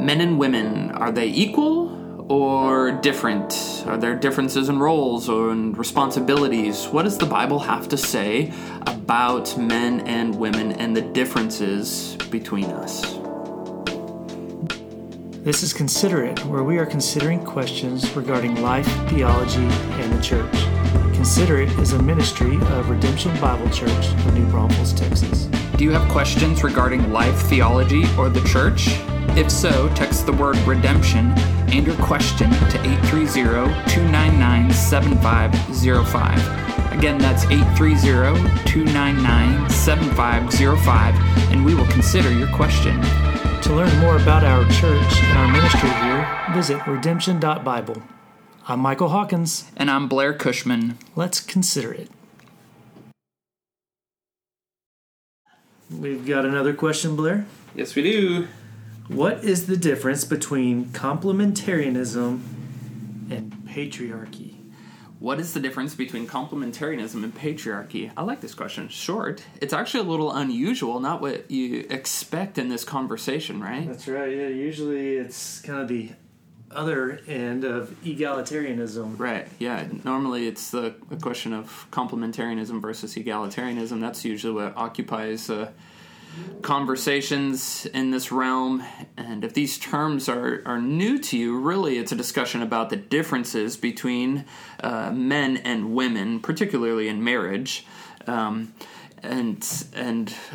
Men and women, are they equal or different? Are there differences in roles or in responsibilities? What does the Bible have to say about men and women and the differences between us? This is Consider It, where we are considering questions regarding life, theology, and the church. Consider It is a ministry of Redemption Bible Church of New Braunfels, Texas. Do you have questions regarding life, theology, or the church? If so, text the word Redemption and your question to 830-299-7505. Again, that's 830-299-7505, and we will consider your question. To learn more about our church and our ministry here, visit redemption.bible. I'm Michael Hawkins. And I'm Blair Cushman. Let's consider it. We've got another question, Blair. Yes, we do. What is the difference between complementarianism and patriarchy? What is the difference between complementarianism and patriarchy? I like this question. Short. It's actually a little unusual, not what you expect in this conversation, right? That's right. Yeah, usually it's kind of the other end of egalitarianism. Right, yeah. Normally it's the question of complementarianism versus egalitarianism. That's usually what occupies conversations in this realm, and if these terms are new to you, really it's a discussion about the differences between men and women, particularly in marriage, and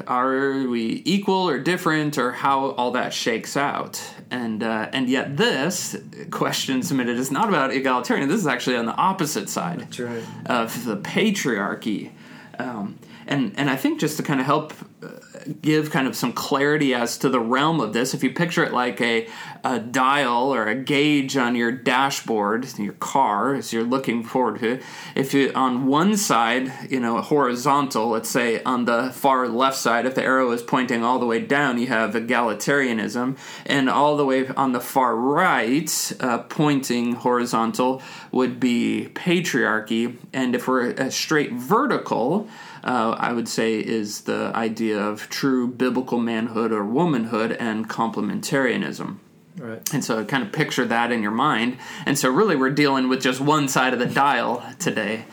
are we equal or different, or how all that shakes out. And yet this question submitted is not about egalitarian. This is actually on the opposite side. That's right. Of the patriarchy. And I think just to kind of help give kind of some clarity as to the realm of this, if you picture it like a dial or a gauge on your dashboard, your car, as you're looking forward to it, if you on one side, horizontal, let's say on the far left side, if the arrow is pointing all the way down, you have egalitarianism, and all the way on the far right, pointing horizontal, would be patriarchy. And if we're a straight vertical, I would say is the idea of true biblical manhood or womanhood and complementarianism. Right. And so kind of picture that in your mind. And so really we're dealing with just one side of the dial today.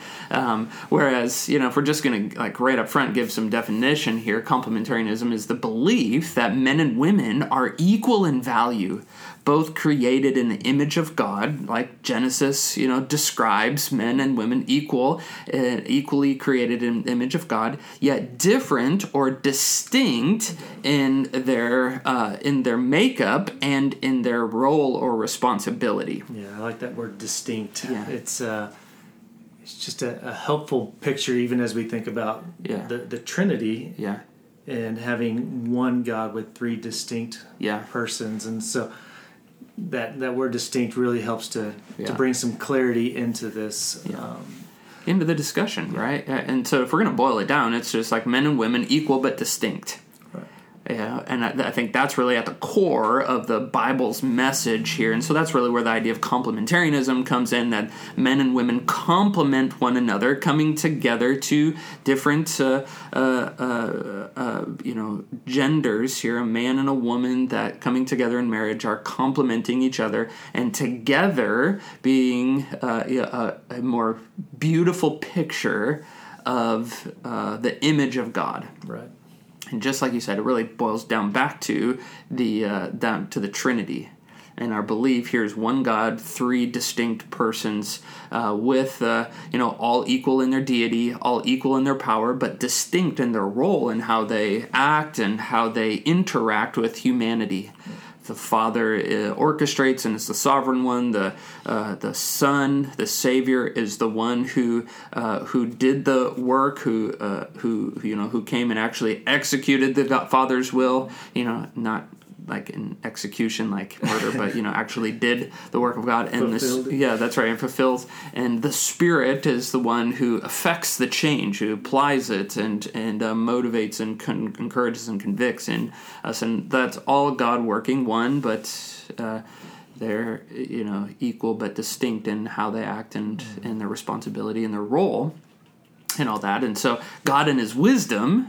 Whereas, if we're just going to right up front give some definition here, complementarianism is the belief that men and women are equal in value, both created in the image of God, like Genesis, describes men and women equally created in the image of God, yet different or distinct in their makeup and in their role or responsibility. Yeah, I like that word distinct. Yeah. It's just a helpful picture even as we think about the Trinity. Yeah. And having one God with three distinct persons. And so That word distinct really helps to bring some clarity into this. Yeah. Into the discussion, right? And so if we're going to boil it down, it's just like men and women equal but distinct. Right. Yeah, and I think that's really at the core of the Bible's message here. And so that's really where the idea of complementarianism comes in, that men and women complement one another, coming together to different genders here, a man and a woman that coming together in marriage are complementing each other, and together being a more beautiful picture of the image of God. Right. And just like you said, it really boils down back to the Trinity, and our belief here is one God, three distinct persons, with all equal in their deity, all equal in their power, but distinct in their role and how they act and how they interact with humanity. The Father orchestrates and is the sovereign one. The Son, the Savior, is the one who did the work, who came and actually executed the Father's will. Not like an execution, like murder, but actually did the work of God. And fulfilled. That's right, and fulfills. And the Spirit is the one who affects the change, who applies it, and motivates and encourages and convicts in us. And that's all God working one, but they're equal but distinct in how they act and their responsibility and their role and all that. And so God in His wisdom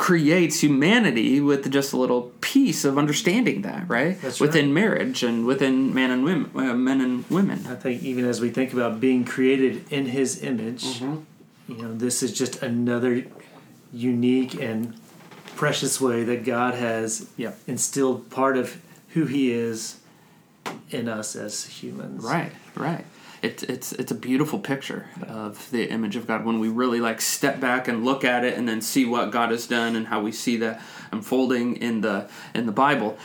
creates humanity with just a little piece of understanding that, right? That's right. Within marriage and within men and women. I think even as we think about being created in His image, mm-hmm. you know, this is just another unique and precious way that God has yep. instilled part of who He is in us as humans. Right, right. It's a beautiful picture of the image of God when we really like step back and look at it and then see what God has done and how we see that unfolding in the Bible.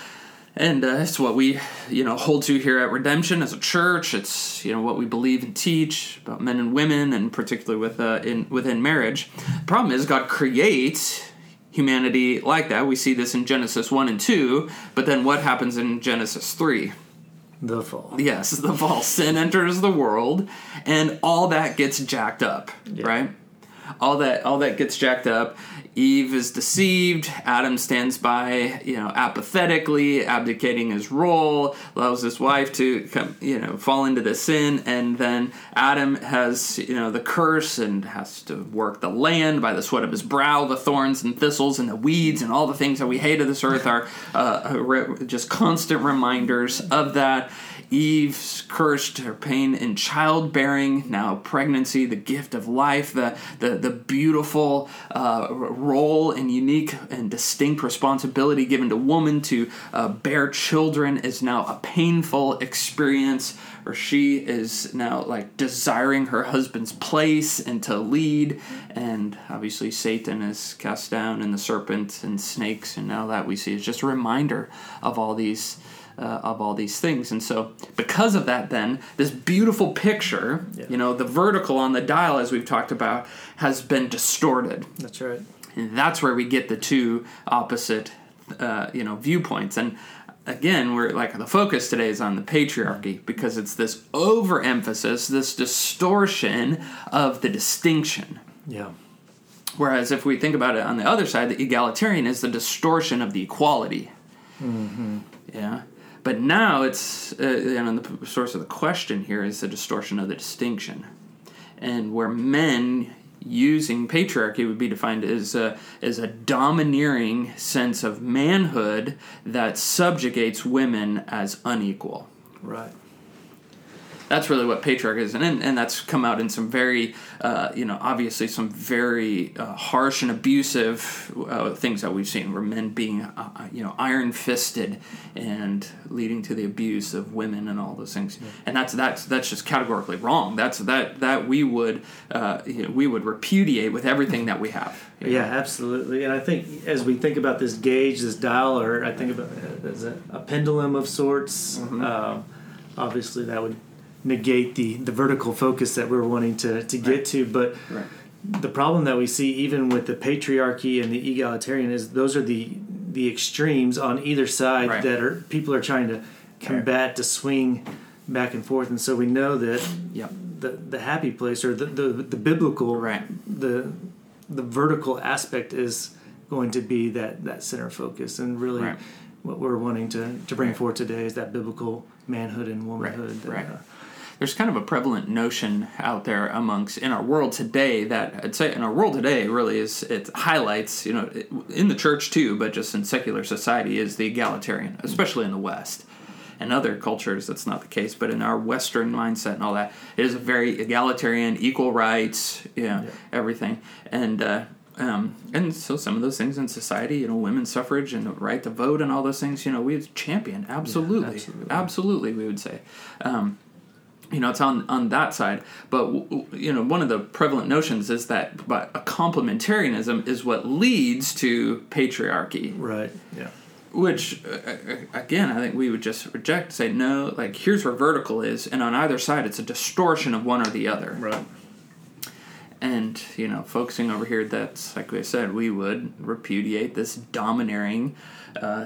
And it's what we, you know, hold to here at Redemption as a church. It's, you know, what we believe and teach about men and women, and particularly within marriage. The problem is God creates humanity like that. We see this in Genesis 1 and 2, but then what happens in Genesis 3? The fall. Yes, the fall. Sin enters the world, and all that gets jacked up, yeah. right? All that gets jacked up. Eve is deceived. Adam stands by, you know, apathetically, abdicating his role, allows his wife to come, you know, fall into this sin, and then Adam has, you know, the curse and has to work the land by the sweat of his brow. The thorns and thistles and the weeds and all the things that we hate of this earth are just constant reminders of that. Eve's cursed, her pain in childbearing, now pregnancy, the gift of life, the beautiful role and unique and distinct responsibility given to woman to bear children is now a painful experience, or she is now like desiring her husband's place and to lead, and obviously Satan is cast down and the serpent and snakes, and now that we see is just a reminder of all these things. And so because of that, then this beautiful picture, yeah. you know, the vertical on the dial, as we've talked about, has been distorted. That's right. And that's where we get the two opposite, you know, viewpoints. And again, we're like, the focus today is on the patriarchy because it's this overemphasis, this distortion of the distinction. Yeah. Whereas if we think about it on the other side, the egalitarian is the distortion of the equality. Mm-hmm. Yeah. But now it's, and the source of the question here is the distortion of the distinction. And where men using patriarchy would be defined as a domineering sense of manhood that subjugates women as unequal. Right. That's really what patriarchy is, and that's come out in some very, you know, obviously some very harsh and abusive things that we've seen, where men being, you know, iron-fisted and leading to the abuse of women and all those things. Yeah. And that's just categorically wrong. That we would repudiate with everything that we have. You know? Yeah, absolutely. And I think as we think about this gauge, this dial, or I think about it as a pendulum of sorts. Mm-hmm. Obviously, that would negate the vertical focus that we're wanting to get right. to. But right. the problem that we see even with the patriarchy and the egalitarian is those are the extremes on either side right. that are people are trying to combat, right. to swing back and forth. And so we know that yep. the happy place, or the biblical, right. the vertical aspect is going to be that center focus. And really right. what we're wanting to bring right. forward today is that biblical manhood and womanhood. Right. There's kind of a prevalent notion out there amongst in our world today that I'd say in our world today really is it highlights, you know, in the church too, but just in secular society is the egalitarian, especially in the West. In other cultures, that's not the case, but in our Western mindset and all that, it is a very egalitarian, equal rights, you know, yeah. everything. And so some of those things in society, you know, women's suffrage and the right to vote and all those things, you know, we champion. Absolutely. Yeah, absolutely, we would say. You know, it's on that side. But, you know, one of the prevalent notions is that but a complementarianism is what leads to patriarchy. Right, yeah. Which, again, I think we would just reject, say, no, like, here's where vertical is, and on either side it's a distortion of one or the other. Right. And, you know, focusing over here, that's, like we said, we would repudiate this domineering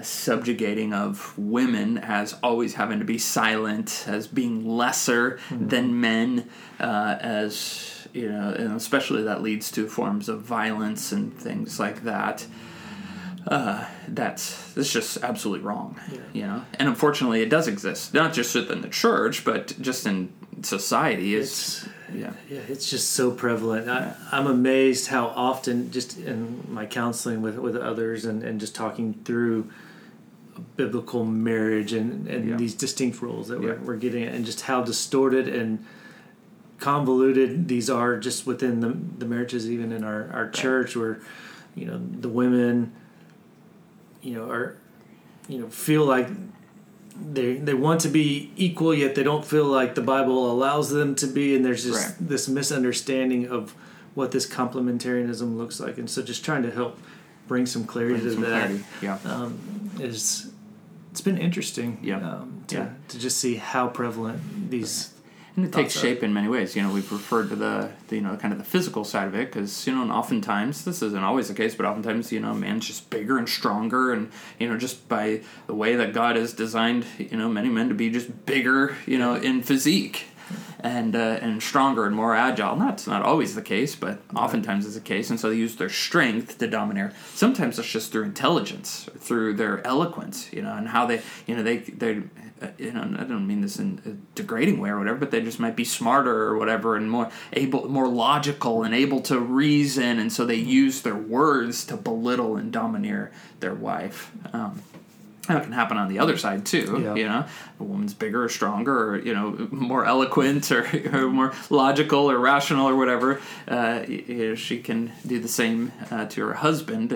subjugating of women as always having to be silent, as being lesser mm-hmm. than men, as, you know, and especially that leads to forms of violence and things like that. That's just absolutely wrong, yeah. you know. And unfortunately, it does exist, not just within the church, but just in society. It's Yeah, it's just so prevalent. Yeah. I'm amazed how often, just in my counseling with others and just talking through biblical marriage and these distinct roles that we're getting at, and just how distorted and convoluted these are just within the marriages, even in our church, where, you know, the women, you know, are, you know, feel like they want to be equal, yet they don't feel like the Bible allows them to be, and there's just this misunderstanding of what this complementarianism looks like. And so just trying to help bring some clarity to that. Yeah. It's been interesting to just see how prevalent these and it takes shape in many ways. You know, we've referred to the you know, kind of the physical side of it, because, you know, and oftentimes, this isn't always the case, but oftentimes, you know, man's just bigger and stronger, and, you know, just by the way that God has designed, you know, many men to be just bigger, you know, in physique and stronger and more agile. That's not always the case, but oftentimes it's the case, and so they use their strength to domineer. Sometimes it's just through intelligence, through their eloquence, you know, and how they, you know, they you know, I don't mean this in a degrading way or whatever, but they just might be smarter or whatever, and more logical and able to reason, and so they use their words to belittle and domineer their wife. That can happen on the other side too, you know. A woman's bigger or stronger, or, you know, more eloquent or more logical or rational or whatever. You know, she can do the same to her husband,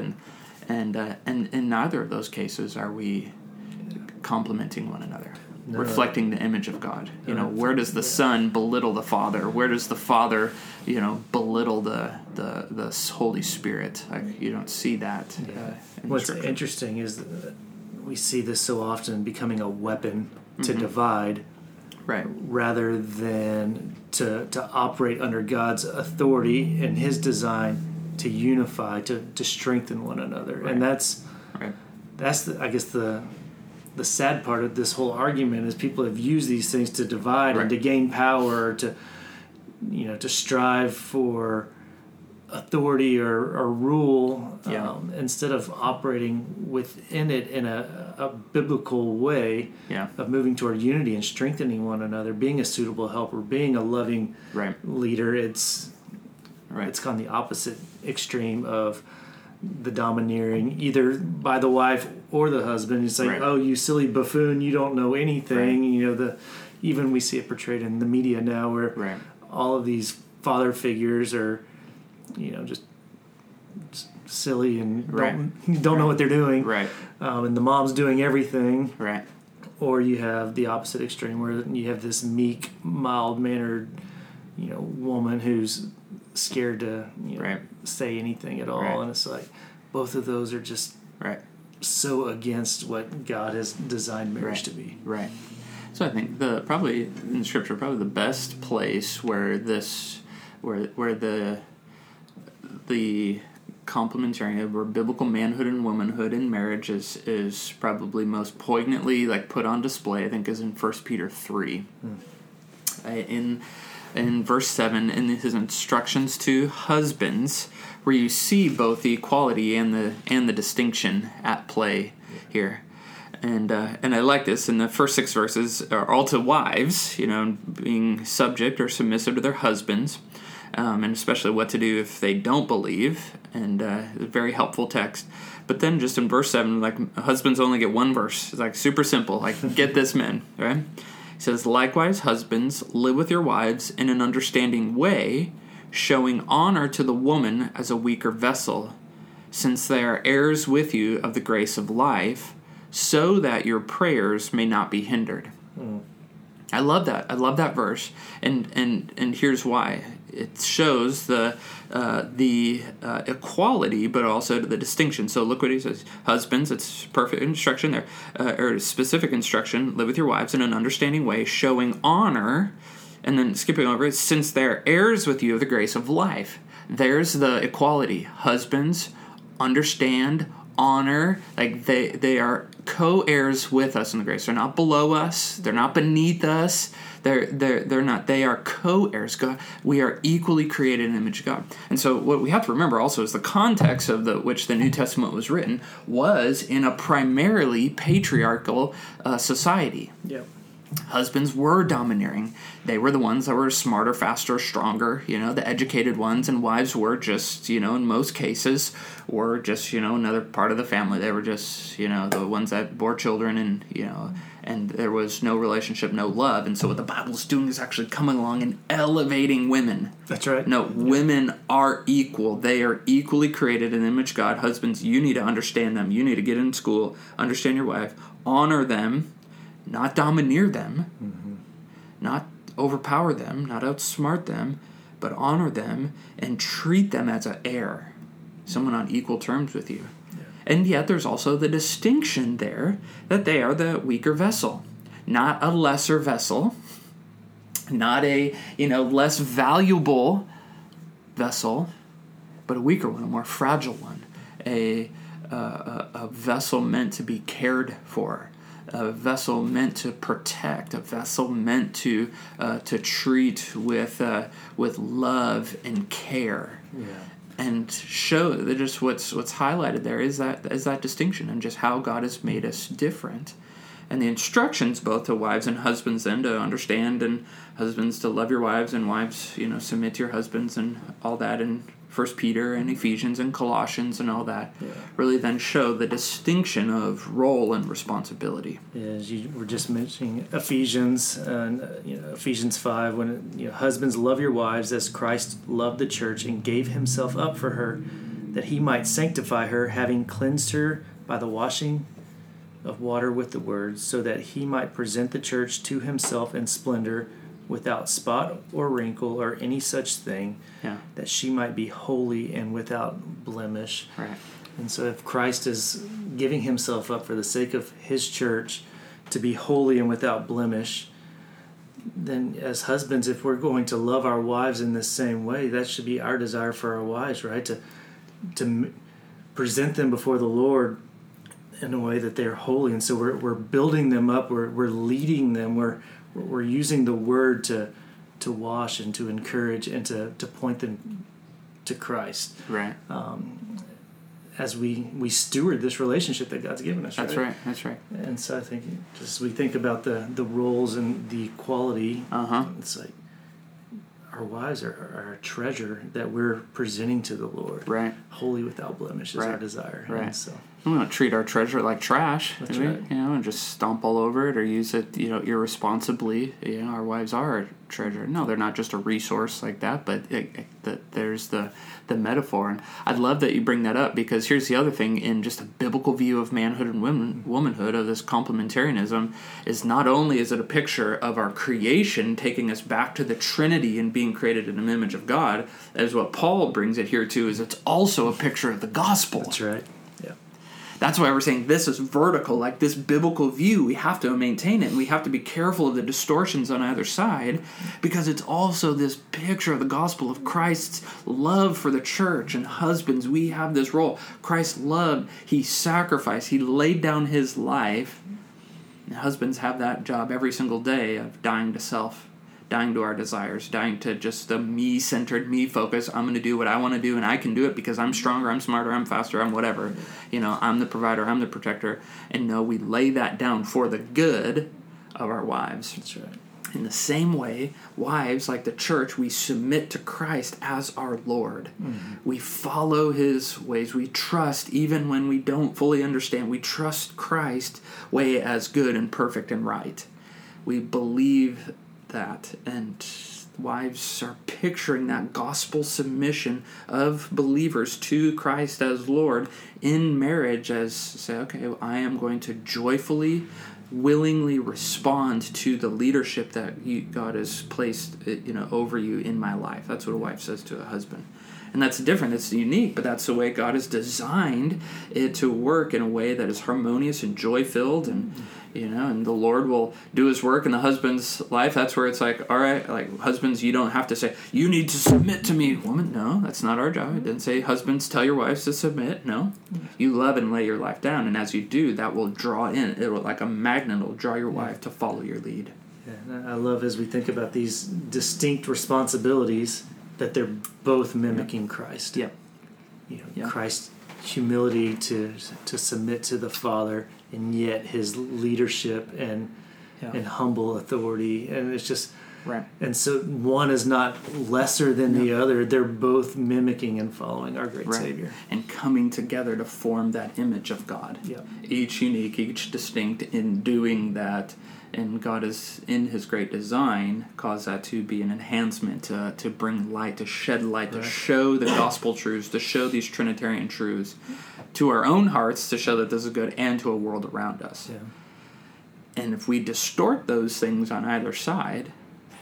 and in neither of those cases are we complimenting one another, reflecting the image of God. You know, where does the son belittle the father? Where does the father, you know, belittle the Holy Spirit? Like, you don't see that. In What's Scripture. Interesting is that we see this so often becoming a weapon to divide, rather than to operate under God's authority and His design to unify, to strengthen one another. Right. And that's I guess the sad part of this whole argument is people have used these things to divide and to gain power, to, you know, to strive for authority or rule, instead of operating within it in a biblical way of moving toward unity and strengthening one another, being a suitable helper, being a loving leader. It's gone the opposite extreme of the domineering, either by the wife or the husband. It's like, oh, you silly buffoon, you don't know anything. You know, even we see it portrayed in the media now, where all of these father figures are, you know, just silly and don't know what they're doing. And the mom's doing everything. Or you have the opposite extreme, where you have this meek, mild-mannered, you know, woman who's scared to, you know, say anything at all. And it's like, both of those are just so against what God has designed marriage to be. So I think probably in Scripture, probably the best place where the complementarian, where biblical manhood and womanhood in marriage is probably most poignantly, like, put on display, I think, is in 1 Peter 3. In verse 7, in his instructions to husbands, where you see both the equality and the distinction at play here. And I like this. In the first 6 verses are all to wives, you know, being subject or submissive to their husbands. And especially what to do if they don't believe, and a very helpful text. But then just in verse 7, like, husbands only get one verse. It's like super simple, like, get this, men, right? He says, likewise, husbands, live with your wives in an understanding way, showing honor to the woman as a weaker vessel, since they are heirs with you of the grace of life, so that your prayers may not be hindered. I love that. I love that verse, and here's why. It shows the equality, but also the distinction. So look what he says. Husbands, it's perfect instruction there, or specific instruction. Live with your wives in an understanding way, showing honor, and then skipping over it, since they're heirs with you of the grace of life. There's the equality. Husbands, understand, honor, like they are co-heirs with us in the grace. They're not below us. They're not beneath us. They're not. They are co-heirs. God, we are equally created in the image of God. And so what we have to remember also is the context of which the New Testament was written was in a primarily patriarchal society. Husbands were domineering. They were the ones that were smarter, faster, stronger, the educated ones, and wives were just, in most cases, were just, another part of the family. They were just, the ones that bore children and, and there was no relationship, no love. And so what the Bible's doing is actually coming along and elevating women. That's right. No, women are equal. They are equally created in the image of God. Husbands, you need to understand them. You need to get in school, understand your wife, honor them, not domineer them, not overpower them, not outsmart them, but honor them and treat them as an heir, someone on equal terms with you. And yet there's also the distinction there that they are the weaker vessel, not a lesser vessel, not a, less valuable vessel, but a weaker one, a more fragile one, a vessel meant to be cared for, a vessel meant to protect, a vessel meant to treat with love and care. Yeah. And show that just what's highlighted there is that distinction and just how God has made us different. And the instructions both to wives and husbands then to understand, and husbands to love your wives, and wives, submit to your husbands, and all that in 1 Peter and Ephesians and Colossians and all that, really then show the distinction of role and responsibility. As you were just mentioning, Ephesians, Ephesians 5, when husbands, love your wives as Christ loved the church and gave himself up for her, that he might sanctify her, having cleansed her by the washing of water with the word, so that he might present the church to himself in splendor, without spot or wrinkle or any such thing, that she might be holy and without blemish. Right. And so if Christ is giving himself up for the sake of his church to be holy and without blemish, then as husbands, if we're going to love our wives in the same way, that should be our desire for our wives, right? To present them before the Lord in a way that they're holy. And so we're building them up, we're leading them, we're using the word to wash and to encourage and to point them to Christ. Right. As we steward this relationship that God's given us. That's right. That's right. And so I think just as we think about the roles and the equality, it's like our wives are a treasure that we're presenting to the Lord. Right. Holy without blemish is our desire. Right. And so we don't treat our treasure like trash, right. And just stomp all over it or use it, irresponsibly. Our wives are a treasure. No, they're not just a resource like that, but there's the metaphor. And I'd love that you bring that up, because here's the other thing in just a biblical view of manhood and womanhood, of this complementarianism, is not only is it a picture of our creation taking us back to the Trinity and being created in an image of God, as what Paul brings it here to, is it's also a picture of the gospel. That's right. That's why we're saying this is vertical, like this biblical view. We have to maintain it, and we have to be careful of the distortions on either side, because it's also this picture of the gospel of Christ's love for the church. And husbands, we have this role. Christ loved, he sacrificed, he laid down his life. And husbands have that job every single day of dying to self, dying to our desires, dying to just the me-centered, me-focused, I'm going to do what I want to do, and I can do it because I'm stronger, I'm smarter, I'm faster, I'm whatever. I'm the provider, I'm the protector. And no, we lay that down for the good of our wives. That's right. In the same way, wives, like the church, we submit to Christ as our Lord. Mm-hmm. We follow his ways. We trust, even when we don't fully understand, we trust Christ's way as good and perfect and right. We believe that, and wives are picturing that gospel submission of believers to Christ as Lord in marriage, as say, okay, I am going to joyfully, willingly respond to the leadership that God has placed, over you in my life. That's what a wife says to a husband. And that's different, it's unique, but that's the way God has designed it to work, in a way that is harmonious and joy-filled, and and the Lord will do his work in the husband's life. That's where it's like, all right, like, husbands, you don't have to say, you need to submit to me, woman. No, that's not our job. It didn't say, husbands, tell your wives to submit. No. You love and lay your life down, and as you do, that will draw in. It will, like a magnet, will draw your wife to follow your lead. Yeah, I love, as we think about these distinct responsibilities, that they're both mimicking Christ. Yeah. Christ's humility to submit to the Father, and yet his leadership and and humble authority. And it's just... Right. And so one is not lesser than the other. They're both mimicking and following our great Savior. And coming together to form that image of God. Yep. Each unique, each distinct in doing that. And God is, in His great design, caused that to be an enhancement, to bring light, to shed light, to show the gospel truths, to show these Trinitarian truths to our own hearts, to show that this is good, and to a world around us. Yeah. And if we distort those things on either side...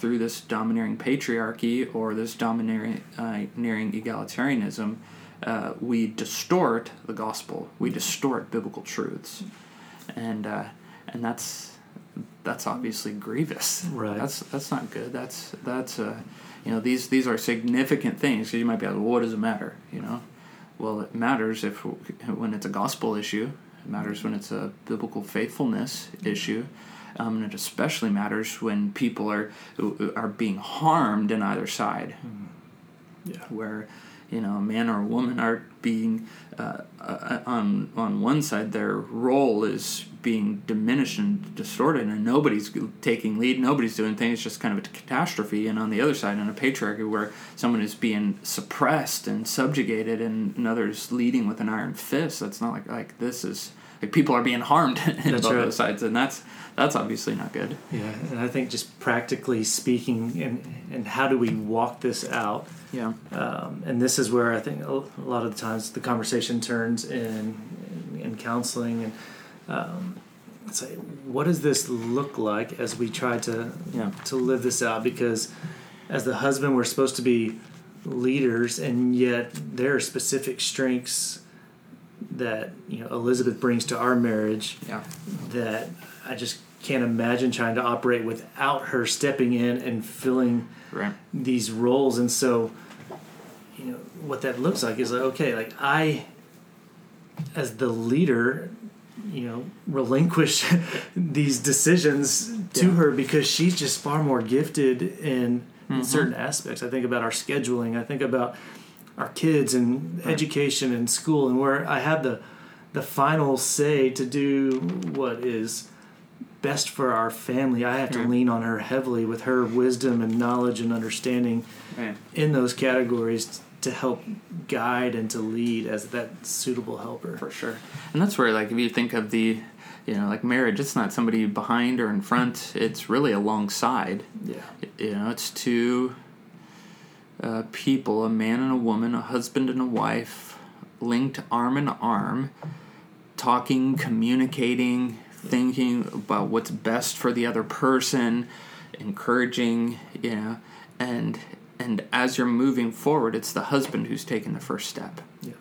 through this domineering patriarchy or this domineering egalitarianism, we distort the gospel. We distort biblical truths, and that's obviously grievous. Right. That's not good. That's these are significant things. 'Cause you might be like, well, what does it matter? You know, well, it matters when it's a gospel issue. It matters when it's a biblical faithfulness issue. And it especially matters when people are being harmed on either side, where a man or a woman are being on one side, their role is being diminished and distorted, and nobody's taking lead, nobody's doing things. It's just kind of a catastrophe. And on the other side, in a patriarchy where someone is being suppressed and subjugated, and another's leading with an iron fist. That's not like this is. Like people are being harmed on both sides, and that's obviously not good. Yeah, and I think just practically speaking, and how do we walk this out? Yeah. And this is where I think a lot of the times the conversation turns in counseling, and say, what does this look like as we try to live this out? Because as the husband, we're supposed to be leaders, and yet there are specific strengths that Elizabeth brings to our marriage that I just can't imagine trying to operate without her stepping in and filling these roles. And so what that looks like is I as the leader relinquish these decisions to her, because she's just far more gifted in certain aspects. I think about our scheduling, I think about our kids and education and school, and where I have the final say to do what is best for our family. I have to lean on her heavily with her wisdom and knowledge and understanding in those categories to help guide and to lead as that suitable helper. For sure. And that's where, if you think of the... marriage, it's not somebody behind or in front. It's really alongside. Yeah. It's two... people, a man and a woman, a husband and a wife, linked arm in arm, talking, communicating, thinking about what's best for the other person, encouraging, and as you're moving forward, it's the husband who's taking the first step. Yeah.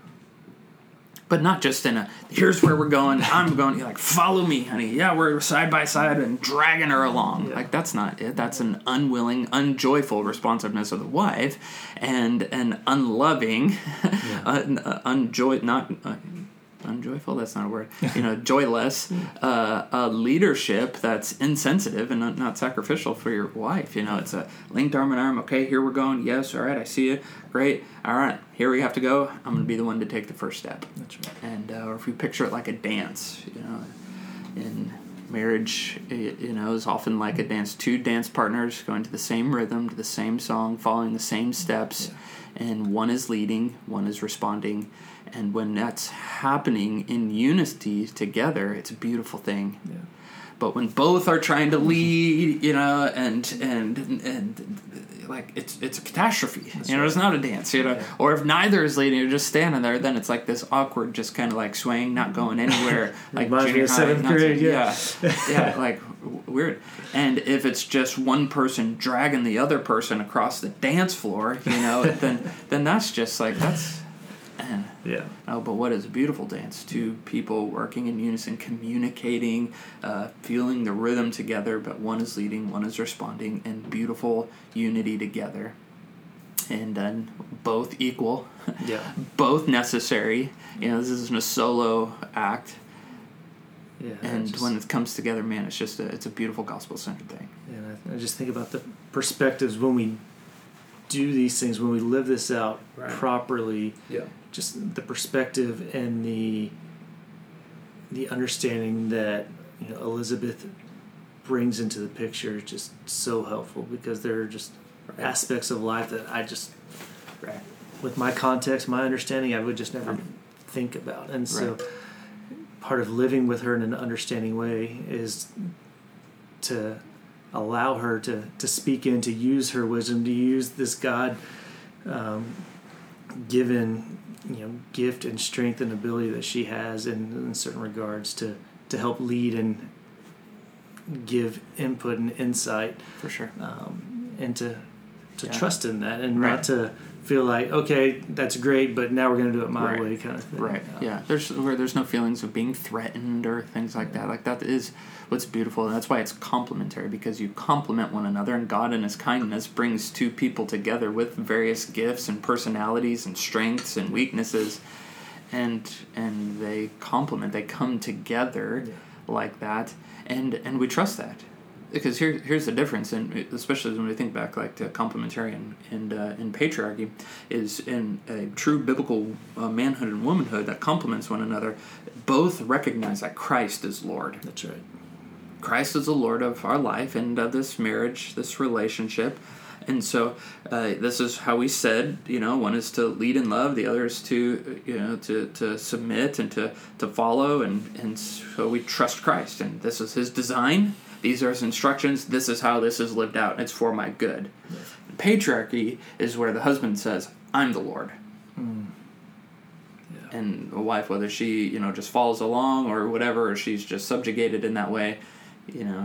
But not just in a, here's where we're going, I'm going, follow me, honey. Yeah, we're side by side and dragging her along. Yeah. That's not it. That's an unwilling, unjoyful responsiveness of the wife, and an unloving, unjoyful, that's not a word, joyless leadership that's insensitive and not sacrificial for your wife. It's a linked arm in arm. Okay, here we're going. Yes, all right, I see you. Great. All right, here we have to go. I'm going to be the one to take the first step. That's right. And or if we picture it like a dance, in marriage, is often like a dance. Two dance partners going to the same rhythm, to the same song, following the same steps, and one is leading, one is responding. And when that's happening in unity together, it's a beautiful thing. Yeah. But when both are trying to lead, and it's a catastrophe. That's right. It's not a dance, Or if neither is leading, you're just standing there, then it's like this awkward, just kind of swaying, not going anywhere. Junior high, seventh grade, weird. And if it's just one person dragging the other person across the dance floor, then that's just that's. Yeah. Oh, but what is a beautiful dance? Two people working in unison, communicating, feeling the rhythm together, but one is leading, one is responding, and beautiful unity together. And then both equal, both necessary. This isn't a solo act. Yeah, and when it comes together, man, it's just a beautiful gospel-centered thing. And I just think about the perspectives when we do these things, when we live this out properly. Yeah. Just the perspective and the understanding that Elizabeth brings into the picture is just so helpful, because there are just aspects of life that I just, with my context, my understanding, I would just never think about. And so part of living with her in an understanding way is to allow her to speak in, to use her wisdom, to use this God given gift and strength and ability that she has in certain regards to help lead and give input and insight. For sure. And to trust in that, and not to feel like, okay, that's great, but now we're going to do it my way kind of thing. There's no feelings of being threatened or things like that. Like, that is what's beautiful, and that's why it's complementary, because you complement one another, and God in his kindness brings two people together with various gifts and personalities and strengths and weaknesses, and they complement, they come together like that, and we trust that. Because here's the difference, and especially when we think back, like, to complementarian and patriarchy, is in a true biblical manhood and womanhood that complements one another. Both recognize that Christ is Lord. That's right. Christ is the Lord of our life and of this marriage, this relationship. And so this is how we said, one is to lead in love, the other is to submit and to follow. And so we trust Christ, and this is his design. These are his instructions. This is how this is lived out. It's for my good. Yes. Patriarchy is where the husband says, I'm the Lord. Mm. Yeah. And the wife, whether she, just follows along or whatever, or she's just subjugated in that way,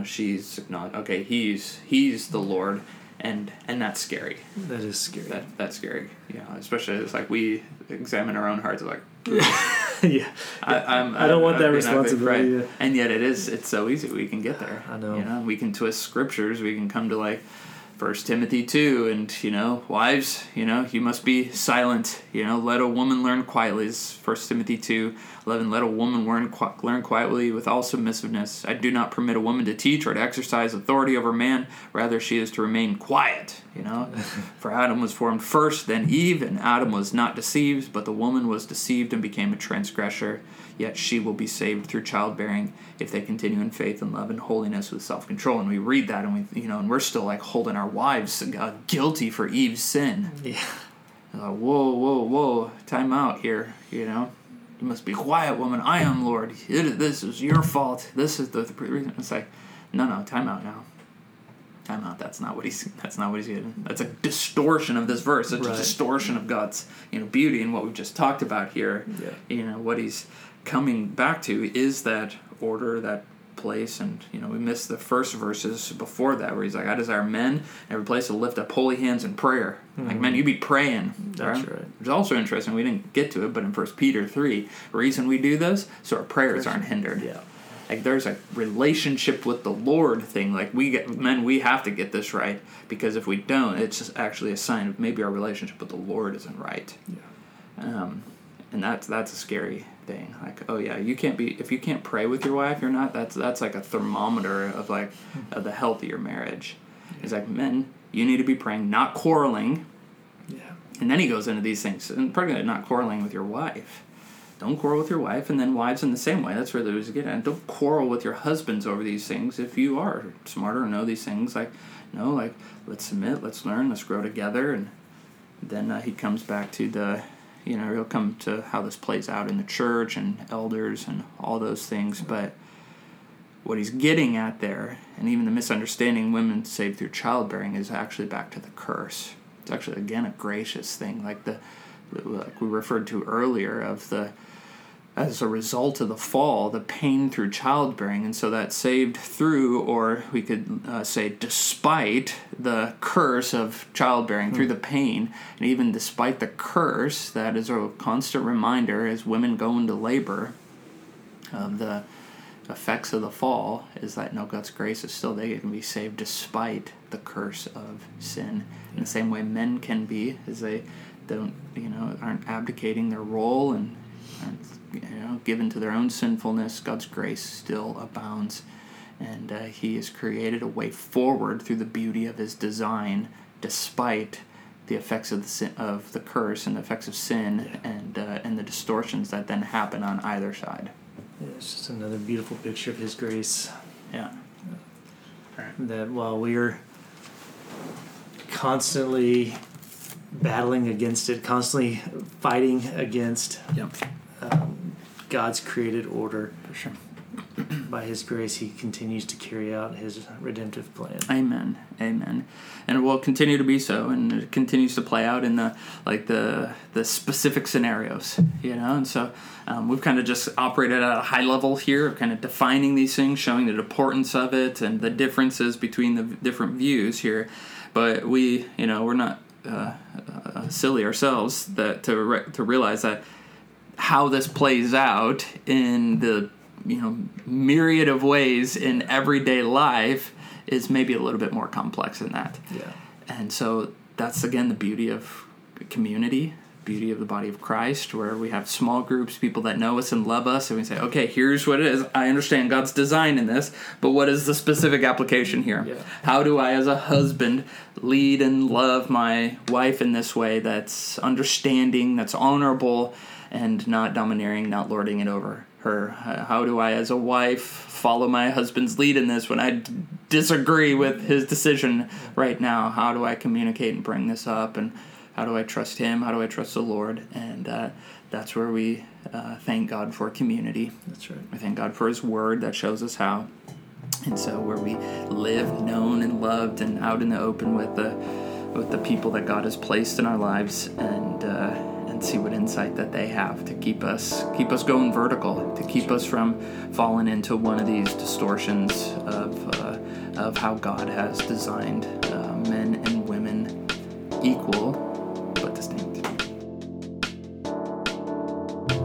she's not, okay, he's the Lord. And that's scary. That is scary. That's scary. Especially it's like we examine our own hearts, like, I don't want that responsibility. Right. And yet it's so easy. We can get there. I know. We can twist scriptures. We can come to, like, 1 Timothy 2, and wives, you must be silent. Let a woman learn quietly. This is 1 Timothy 2:11. Let a woman learn quietly with all submissiveness. I do not permit a woman to teach or to exercise authority over man. Rather, she is to remain quiet. For Adam was formed first, then Eve, and Adam was not deceived, but the woman was deceived and became a transgressor. Yet she will be saved through childbearing if they continue in faith and love and holiness with self-control. And we read that, and we, and we're still, like, holding our wives guilty for Eve's sin. Yeah. Whoa, time out here. You must be quiet, woman. I am Lord. This is your fault. This is the reason. It's like, no, time out now. Time out. That's not what he's getting. That's a distortion of this verse. It's a distortion of God's, beauty and what we've just talked about here. Yeah. What he's coming back to is that order, that place, and we missed the first verses before that where he's like, I desire men every place to lift up holy hands in prayer. Mm-hmm. Like, man, you be praying. That's right. It's also interesting, we didn't get to it, but in 1 Peter 3, reason we do this, so our prayers aren't hindered. Yeah. Like, there's a relationship with the Lord thing. Like, we have to get this right, because if we don't, it's just actually a sign of maybe our relationship with the Lord isn't right. Yeah. And that's a scary thing. Like, oh yeah, you can't be, if you can't pray with your wife, you're not. That's like a thermometer of, like, of the health of your marriage. Yeah. He's like, men, you need to be praying, not quarreling. Yeah. And then he goes into these things, and probably not quarreling with your wife. Don't quarrel with your wife, and then wives in the same way. That's where there was again. Don't quarrel with your husbands over these things. If you are smarter and know these things, let's submit, let's learn, let's grow together, and then he comes back to the. He'll come to how this plays out in the church and elders and all those things. But what he's getting at there, and even the misunderstanding women saved through childbearing, is actually back to the curse. It's actually, again, a gracious thing, like we referred to earlier, as a result of the fall, the pain through childbearing. And so that saved through, or we could say despite the curse of childbearing, through the pain, and even despite the curse, that is a constant reminder as women go into labor of the effects of the fall, is that God's grace is still there. They can be saved despite the curse of sin. In the same way men can be, as they don't, aren't abdicating their role and aren't given to their own sinfulness, God's grace still abounds, and he has created a way forward through the beauty of his design, despite the effects of the curse and the effects of sin, and the distortions that then happen on either side. It's just another beautiful picture of his grace. Yeah. that while we're constantly battling against it, constantly fighting against God's created order, for sure, by His grace, He continues to carry out His redemptive plan. Amen. Amen. And it will continue to be so, and it continues to play out in the specific scenarios, you know. And so we've kind of just operated at a high level here of kind of defining these things, showing the importance of it and the differences between the different views here. But we, you know, we're not silly ourselves that to realize that how this plays out in the, you know, myriad of ways in everyday life is maybe a little bit more complex than that. Yeah. And so that's, again, the beauty of community, beauty of the body of Christ, where we have small groups, people that know us and love us, and we say, okay, here's what it is. I understand God's design in this, but what is the specific application here? Yeah. How do I, as a husband, lead and love my wife in this way that's understanding, that's honorable, and not domineering, not lording it over her? How do I, as a wife, follow my husband's lead in this when I disagree with his decision right now? How do I communicate and bring this up? And how do I trust him? How do I trust the Lord? And that's where we thank God for community. That's right. We thank God for His Word that shows us how. And so where we live, known and loved, and out in the open with the people that God has placed in our lives, and see what insight that they have to keep us going vertical, to keep us from falling into one of these distortions of how God has designed men and women equal but distinct.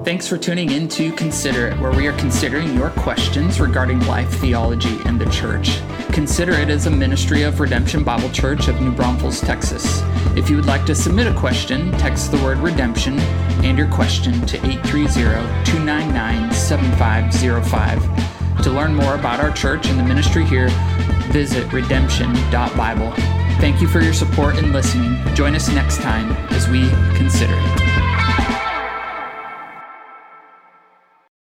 Thanks for tuning in to Consider It, where we are considering your questions regarding life, theology, and the church. Consider It is a ministry of Redemption Bible Church of New Braunfels, Texas. If you would like to submit a question, text the word REDEMPTION and your question to 830-299-7505. To learn more about our church and the ministry here, visit redemption.bible. Thank you for your support and listening. Join us next time as we consider it.